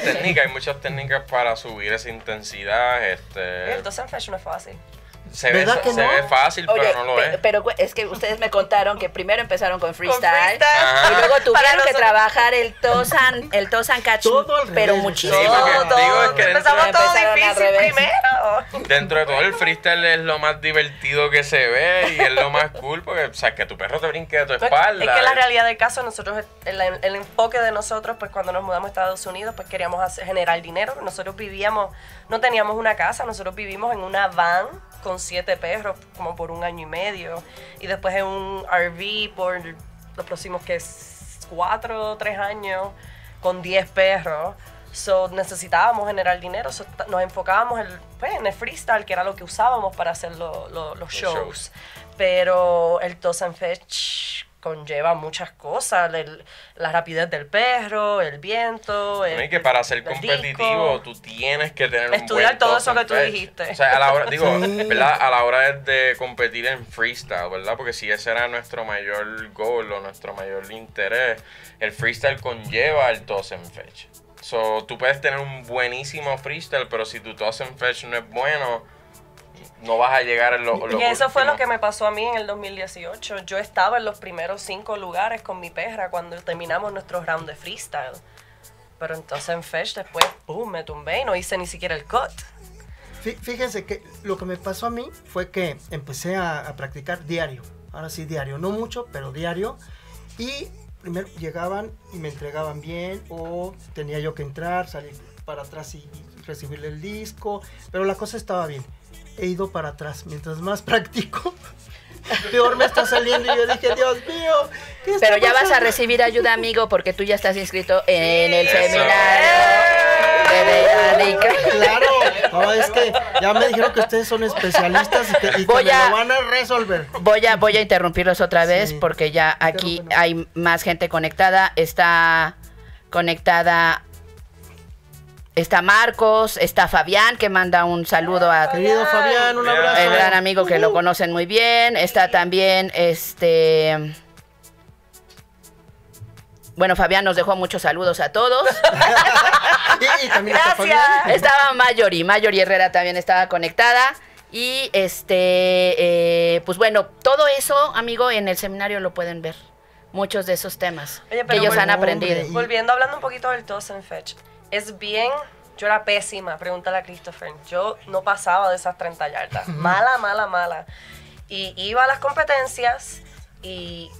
técnicas para subir esa intensidad. El dozen fetch no es fácil. Se ve fácil, oye, pero no lo es. Pero es que ustedes me contaron que primero empezaron con freestyle. Y luego tuvieron que trabajar el Tosan Cachú, pero muchísimo. Sí, porque empezamos todo difícil primero. Dentro de todo, el freestyle es lo más divertido que se ve y es lo más cool, porque o sea, que tu perro te brinque de tu espalda. Es que la realidad del caso, nosotros el enfoque de nosotros, pues cuando nos mudamos a Estados Unidos, pues queríamos generar dinero. Nosotros vivíamos, no teníamos una casa, nosotros vivimos en una van con 7 perros como por un año y medio, y después en un RV por los próximos 4 o 3 años con 10 perros. So, necesitábamos generar dinero, so, nos enfocábamos en el freestyle, que era lo que usábamos para hacer los shows. Pero el Toss and Fetch conlleva muchas cosas, la rapidez del perro, el viento, y que para ser competitivo tú tienes que tener estudiar todo eso que tú dijiste. O sea, a la hora, ¿verdad? A la hora de competir en freestyle, ¿verdad? Porque si ese era nuestro mayor goal o nuestro mayor interés, el freestyle conlleva el toss and fetch. So, tú puedes tener un buenísimo freestyle, pero si tu toss and fetch no es bueno, no vas a llegar en lo Y eso fue lo que me pasó a mí en el 2018. Yo estaba en los primeros 5 lugares con mi perra cuando terminamos nuestro round de freestyle. Pero entonces en fetch después, ¡pum!, me tumbé y no hice ni siquiera el cut. Fíjense que lo que me pasó a mí fue que empecé a practicar diario. Ahora sí, diario. No mucho, pero diario. Y primero llegaban y me entregaban bien, o tenía yo que entrar, salir para atrás y recibirle el disco. Pero la cosa estaba bien. He ido para atrás. Mientras más practico, peor me está saliendo. Y yo dije, Dios mío, ¿qué está pasando? Pero ya vas a recibir ayuda, amigo, porque tú ya estás inscrito en el seminario. Deirani. Claro, no, es que ya me dijeron que ustedes son especialistas y que me lo van a resolver. Voy a interrumpirlos otra vez, sí, porque ya aquí hay más gente conectada. Está conectada... Está Marcos, está Fabián, que manda un saludo a... Querido Fabián, un abrazo. El gran amigo que lo conocen muy bien. Está también, Bueno, Fabián nos dejó muchos saludos a todos. Y también gracias. Estaba Mayori Herrera también estaba conectada. Y, pues bueno, todo eso, amigo, en el seminario lo pueden ver. Muchos de esos temas. Oye, que ellos han aprendido. Volviendo, hablando un poquito del Tosen Fetch. Es bien, yo era pésima, pregúntale a Christopher, yo no pasaba de esas 30 yardas, mala. Y iba a las competencias y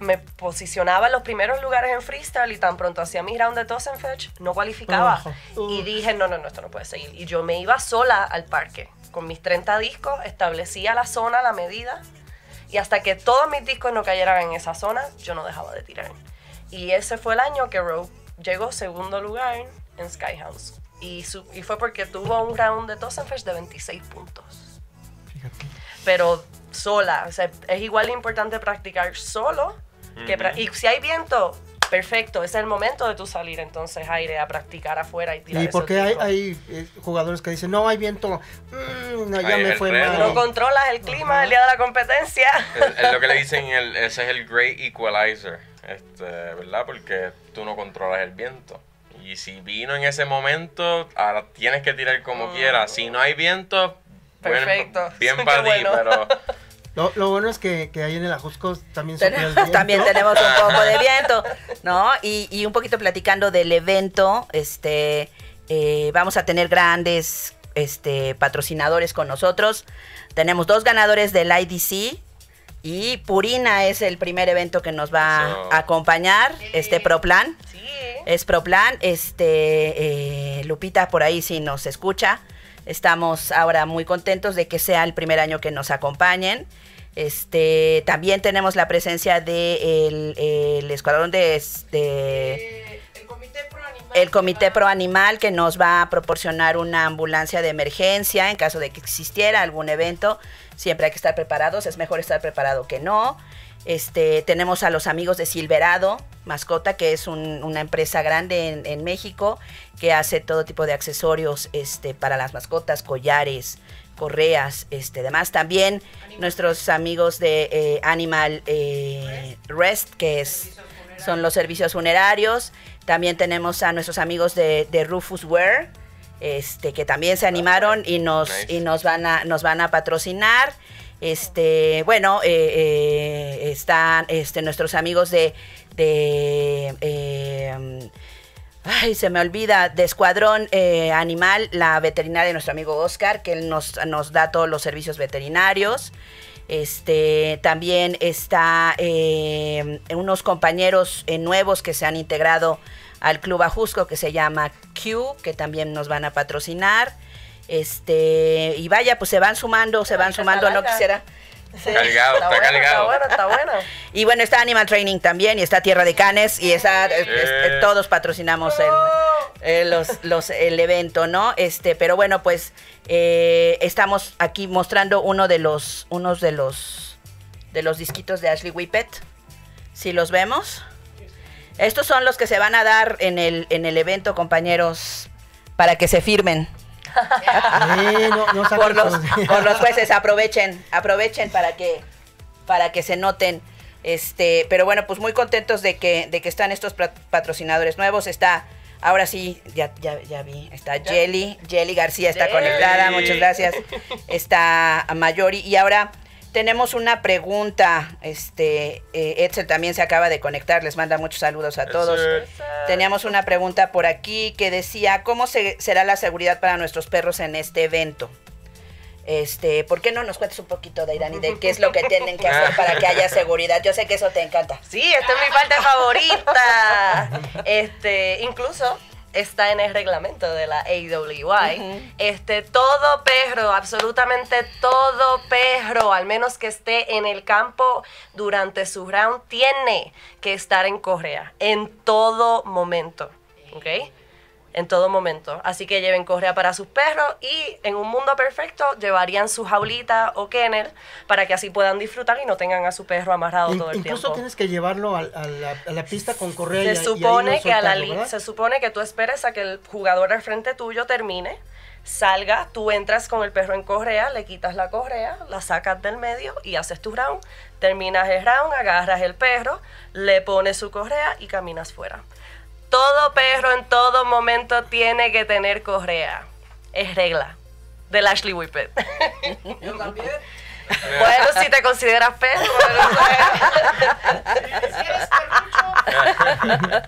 me posicionaba en los primeros lugares en freestyle y tan pronto hacía mi round de Tosen Fetch, no cualificaba. Y dije, no, esto no puede seguir. Y yo me iba sola al parque, con mis 30 discos, establecía la zona, la medida, y hasta que todos mis discos no cayeran en esa zona, yo no dejaba de tirar. Y ese fue el año que Rogue llegó segundo lugar en Skyhoundz. Y fue porque tuvo un round de Tosen Fetch de 26 puntos. Fíjate. Pero sola. O sea, es igual importante practicar solo. Y si hay viento, perfecto. Ese es el momento de tú salir entonces, Aire, a practicar afuera y tirar. ¿Y por qué hay jugadores que dicen, no hay viento? Ya me fue mal. No controlas el clima el día de la competencia. Es lo que le dicen, ese es el Great Equalizer. ¿Verdad? Porque tú no controlas el viento. Y si vino en ese momento, ahora tienes que tirar como quieras. Si no hay viento, perfecto. Bien para ti, pero... Lo bueno es que ahí en el Ajusco también sufrió el viento. También tenemos un poco de viento, ¿no? Y un poquito platicando del evento, vamos a tener grandes patrocinadores con nosotros. Tenemos dos ganadores del IDC. Y Purina es el primer evento que nos va a acompañar, sí. Pro Plan. Sí. Es Pro Plan, Lupita por ahí sí nos escucha. Estamos ahora muy contentos de que sea el primer año que nos acompañen. También tenemos la presencia de el escuadrón el Comité Pro Animal, que nos va a proporcionar una ambulancia de emergencia en caso de que existiera algún evento. Siempre hay que estar preparados, es mejor estar preparado que no. Tenemos a los amigos de Silverado Mascota, que es una empresa grande en México, que hace todo tipo de accesorios para las mascotas, collares, correas, demás. También nuestros amigos de Animal Rest, que son los servicios funerarios. También tenemos a nuestros amigos de Rufus Wear, que también se animaron y nos van a patrocinar. Están nuestros amigos se me olvida, de Escuadrón Animal, la veterinaria de nuestro amigo Oscar, que él nos da todos los servicios veterinarios. También está unos compañeros nuevos que se han integrado al Club Ajusco, que se llama Q, que también nos van a patrocinar. Y vaya, pues se van sumando, no quisiera. Sí. Cargado, está cargado. Está bueno. Y bueno, está Animal Training también, y está Tierra de Canes, y está todos patrocinamos el evento, ¿no? Pero bueno, pues estamos aquí mostrando unos de los disquitos de Ashley Whippet. Si los vemos. Estos son los que se van a dar en el evento, compañeros, para que se firmen. Por los jueces, aprovechen para que se noten. Pero bueno, pues muy contentos de que están estos patrocinadores nuevos. Está, ahora sí, ya vi, está Jelly García, está conectada, muchas gracias. Está Mayori. Y ahora tenemos una pregunta. Edsel también se acaba de conectar, les manda muchos saludos a todos. Teníamos una pregunta por aquí que decía, ¿cómo será la seguridad para nuestros perros en este evento? ¿Por qué no nos cuentes un poquito, Deirani, de qué es lo que tienen que hacer para que haya seguridad? Yo sé que eso te encanta. Sí, esta es mi parte favorita. Incluso está en el reglamento de la AWI. Todo perro, absolutamente todo perro, al menos que esté en el campo durante su round, tiene que estar en correa en todo momento. ¿Ok? en todo momento. Así que lleven correa para sus perros y en un mundo perfecto llevarían su jaulita o kennel para que así puedan disfrutar y no tengan a su perro amarrado todo el tiempo. Incluso tienes que llevarlo a la pista con correa. Se supone que tú esperes a que el jugador al frente tuyo termine, salga, tú entras con el perro en correa, le quitas la correa, la sacas del medio y haces tu round. Terminas el round, agarras el perro, le pones su correa y caminas fuera. Todo perro en todo momento tiene que tener correa. Es regla del Ashley Whippet. Yo también. Bueno, si te consideras perro.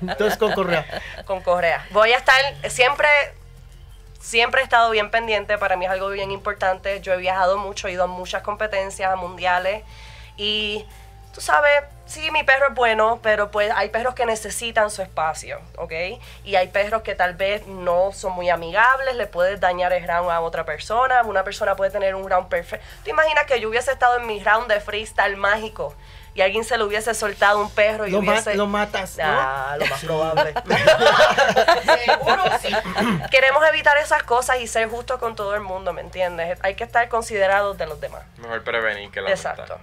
Entonces con correa. Con correa. Voy a estar siempre he estado bien pendiente. Para mí es algo bien importante. Yo he viajado mucho, he ido a muchas competencias, a mundiales. Y tú sabes, sí, mi perro es bueno, pero pues hay perros que necesitan su espacio, ¿ok? Y hay perros que tal vez no son muy amigables, le puedes dañar el round a otra persona. Una persona puede tener un round perfecto. ¿Te imaginas que yo hubiese estado en mi round de freestyle mágico y alguien se le hubiese soltado un perro y lo matas, ¿no? Ah, lo más probable. Seguro sí. Queremos evitar esas cosas y ser justos con todo el mundo, ¿me entiendes? Hay que estar considerados de los demás. Mejor prevenir que lamentar. Exacto.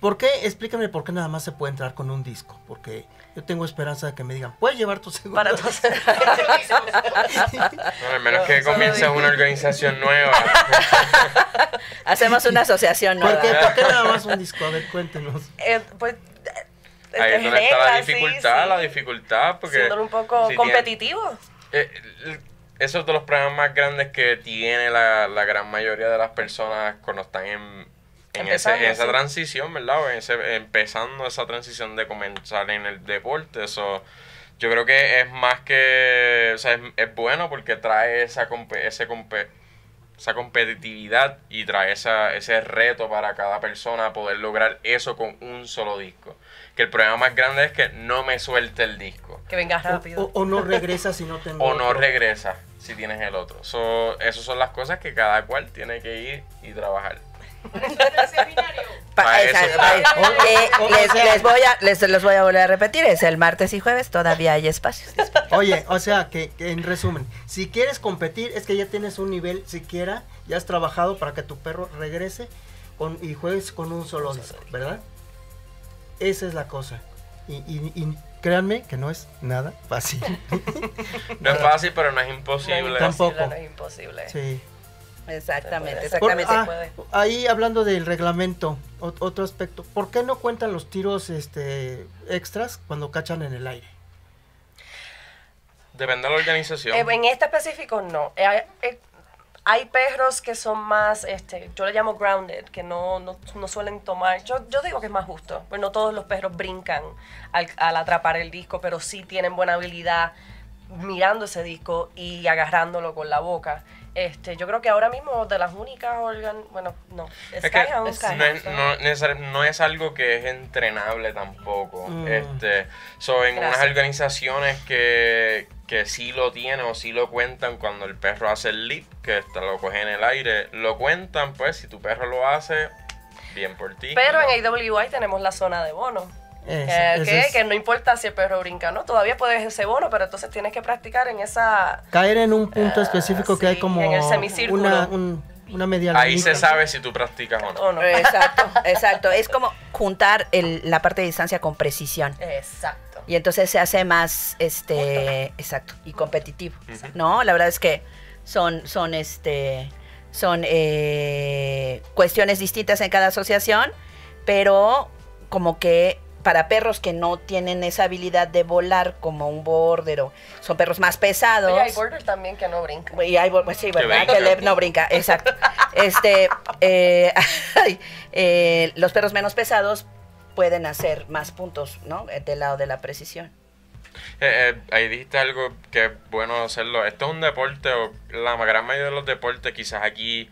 ¿Por qué? Explícame por qué nada más se puede entrar con un disco. Porque yo tengo esperanza de que me digan, ¿puedes llevar tu seguro? Para todos. Bueno, al menos que comiences una organización nueva. Hacemos una asociación nueva. ¿Por qué nada más un disco? A ver, cuéntenos. Pues... ahí es donde está la dificultad, sí. La dificultad, porque... siendo un poco si competitivo. Eso es de los problemas más grandes que tiene la gran mayoría de las personas cuando están en esa transición, ¿verdad? O empezando esa transición de comenzar en el deporte. Eso yo creo que es más que... o sea, es bueno porque trae esa competitividad y trae ese reto para cada persona poder lograr eso con un solo disco. Que el problema más grande es que no me suelte el disco. Que venga rápido. O no regresa si no tengo otro. O no regresa si tienes el otro. Esas son las cosas que cada cual tiene que ir y trabajar. Les voy a volver a repetir, es el martes y jueves, todavía hay espacios. Oye, o sea, que en resumen, si quieres competir, es que ya tienes un nivel siquiera, ya has trabajado para que tu perro regrese y juegues con un solo disco, ¿verdad? Esa es la cosa. Y créanme que no es nada fácil. No es fácil, pero no es imposible. Tampoco. No es imposible. Sí. Exactamente se puede. Ahí hablando del reglamento, otro aspecto, ¿por qué no cuentan los tiros extras cuando cachan en el aire? Depende de la organización. En este específico no. Hay perros que son más, yo le llamo grounded, que no suelen tomar. Yo digo que es más justo, pues no todos los perros brincan al atrapar el disco, pero sí tienen buena habilidad mirando ese disco y agarrándolo con la boca. Yo creo que ahora mismo de las únicas no es algo que es entrenable tampoco. En unas organizaciones que sí lo tienen o sí lo cuentan cuando el perro hace el leap, que lo coge en el aire, lo cuentan, pues si tu perro lo hace, bien por ti. Pero en IWI tenemos la zona de bono. Que no importa si el perro brinca, ¿no? Todavía puedes ese bono, pero entonces tienes que practicar en esa... caer en un punto específico, sí, que hay como en el semicírculo. Una media ahí limita. Se sabe si tú practicas o no. Exacto. Es como juntar la parte de distancia con precisión. Exacto. Y entonces se hace más, exacto, y competitivo. Exacto. No, la verdad es que son cuestiones distintas en cada asociación, pero como que... para perros que no tienen esa habilidad de volar como un border o son perros más pesados. Y hay border también que no brinca. Y hay border, sí, ¿verdad? Que no brinca, exacto. Los perros menos pesados pueden hacer más puntos, ¿no? Del lado de la precisión. Ahí dijiste algo que es bueno hacerlo. Esto es un deporte, o la gran mayoría de los deportes quizás aquí...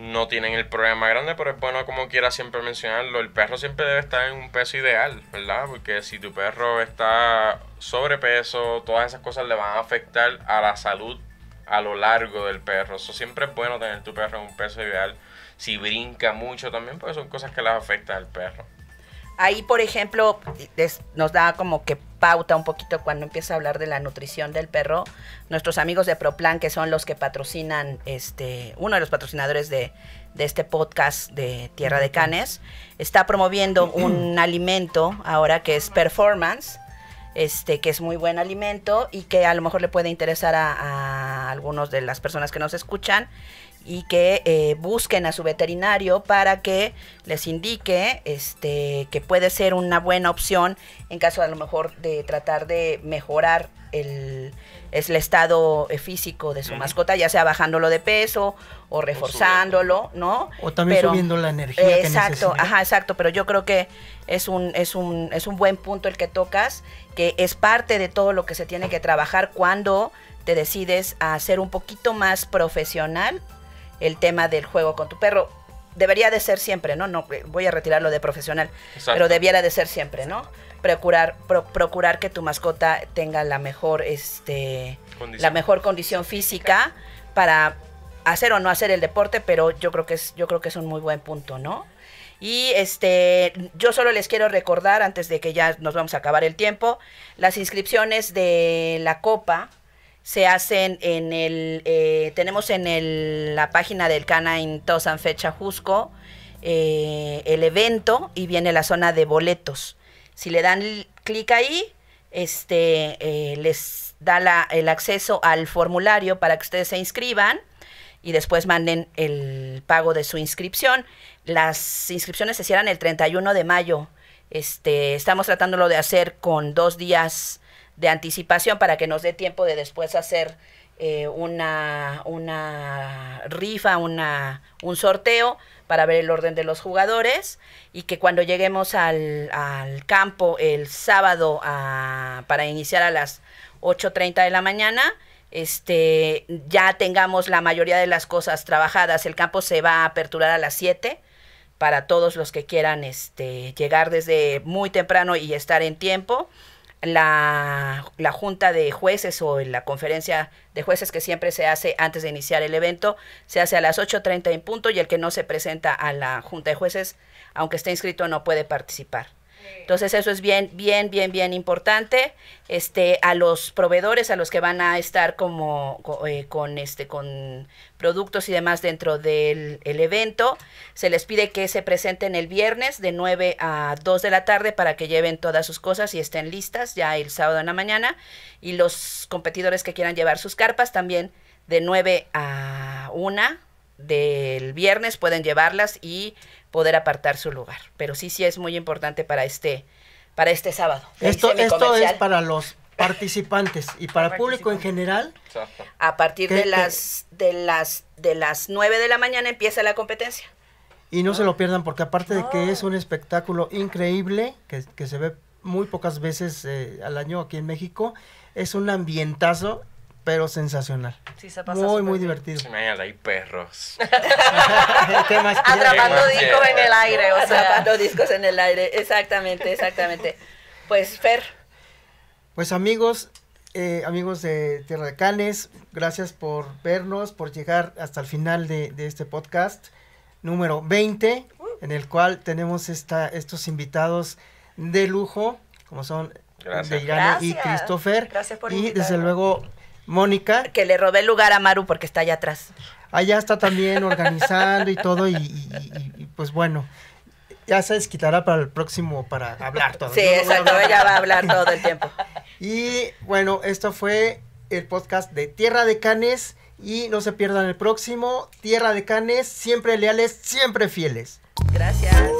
no tienen el problema grande, pero es bueno como quiera siempre mencionarlo. El perro siempre debe estar en un peso ideal, ¿verdad? Porque si tu perro está sobrepeso, todas esas cosas le van a afectar a la salud a lo largo del perro. Eso siempre es bueno tener tu perro en un peso ideal. Si brinca mucho también, pues son cosas que les afectan al perro. Ahí, por ejemplo, nos da como que pauta un poquito cuando empieza a hablar de la nutrición del perro. Nuestros amigos de Pro Plan, que son los que patrocinan, uno de los patrocinadores de este podcast de Tierra de Canes, está promoviendo un alimento ahora que es Performance, que es muy buen alimento y que a lo mejor le puede interesar a algunos de las personas que nos escuchan, y que busquen a su veterinario para que les indique que puede ser una buena opción en caso a lo mejor de tratar de mejorar el estado físico de su mascota, ya sea bajándolo de peso o reforzándolo, ¿no? O también subiendo la energía que necesita. Exacto, ajá, exacto, pero yo creo que es un buen punto el que tocas, que es parte de todo lo que se tiene que trabajar cuando te decides a hacer un poquito más profesional el tema del juego con tu perro. Debería de ser siempre, ¿no? No voy a retirarlo de profesional, exacto, pero debiera de ser siempre, ¿no? Procurar que tu mascota tenga la mejor condición física para hacer o no hacer el deporte, pero yo creo que es un muy buen punto, ¿no? Y yo solo les quiero recordar, antes de que ya nos vamos a acabar el tiempo, las inscripciones de la Copa se hacen en la página del Canine Tosan Fecha Ajusco, el evento, y viene la zona de boletos. Si le dan clic ahí, les da el acceso al formulario para que ustedes se inscriban y después manden el pago de su inscripción. Las inscripciones se cierran el 31 de mayo. Estamos tratándolo de hacer con 2 días de anticipación para que nos dé tiempo de después hacer una rifa, un sorteo para ver el orden de los jugadores, y que cuando lleguemos al campo el sábado para iniciar a las 8:30 de la mañana, ya tengamos la mayoría de las cosas trabajadas. El campo se va a aperturar a las 7 para todos los que quieran llegar desde muy temprano y estar en tiempo. La junta de jueces o la conferencia de jueces, que siempre se hace antes de iniciar el evento, se hace a las 8:30 en punto, y el que no se presenta a la junta de jueces, aunque esté inscrito, no puede participar. Entonces eso es bien importante. A los proveedores, a los que van a estar con productos y demás dentro del evento, se les pide que se presenten el viernes de 9 a 2 de la tarde para que lleven todas sus cosas y estén listas ya el sábado en la mañana. Y los competidores que quieran llevar sus carpas también de 9 a 1 del viernes pueden llevarlas y poder apartar su lugar. Pero sí es muy importante para este sábado. Esto es para los participantes y para público en general. Exacto. A partir de las 9 de la mañana empieza la competencia. Y no se lo pierdan, porque aparte de que es un espectáculo increíble que se ve muy pocas veces al año aquí en México, es un ambientazo, pero sensacional. Sí, se pasa muy divertido. Imagínate, hay perros. ¿Qué más? Atrapando discos en el aire, o sea. Atrapando discos en el aire, exactamente. Pues, Fer. Pues amigos de Tierra de Canes, gracias por vernos, por llegar hasta el final de este podcast número 20, en el cual tenemos estos invitados de lujo, como son Deirani y Christopher. Gracias por invitarme. Y desde luego Mónica, que le robé el lugar a Maru porque está allá atrás. Allá está también organizando y todo, y pues bueno, ya se desquitará para el próximo para hablar todo. Sí, exacto, ella va a hablar todo el tiempo. Y bueno, esto fue el podcast de Tierra de Canes, y no se pierdan el próximo. Tierra de Canes, siempre leales, siempre fieles. Gracias.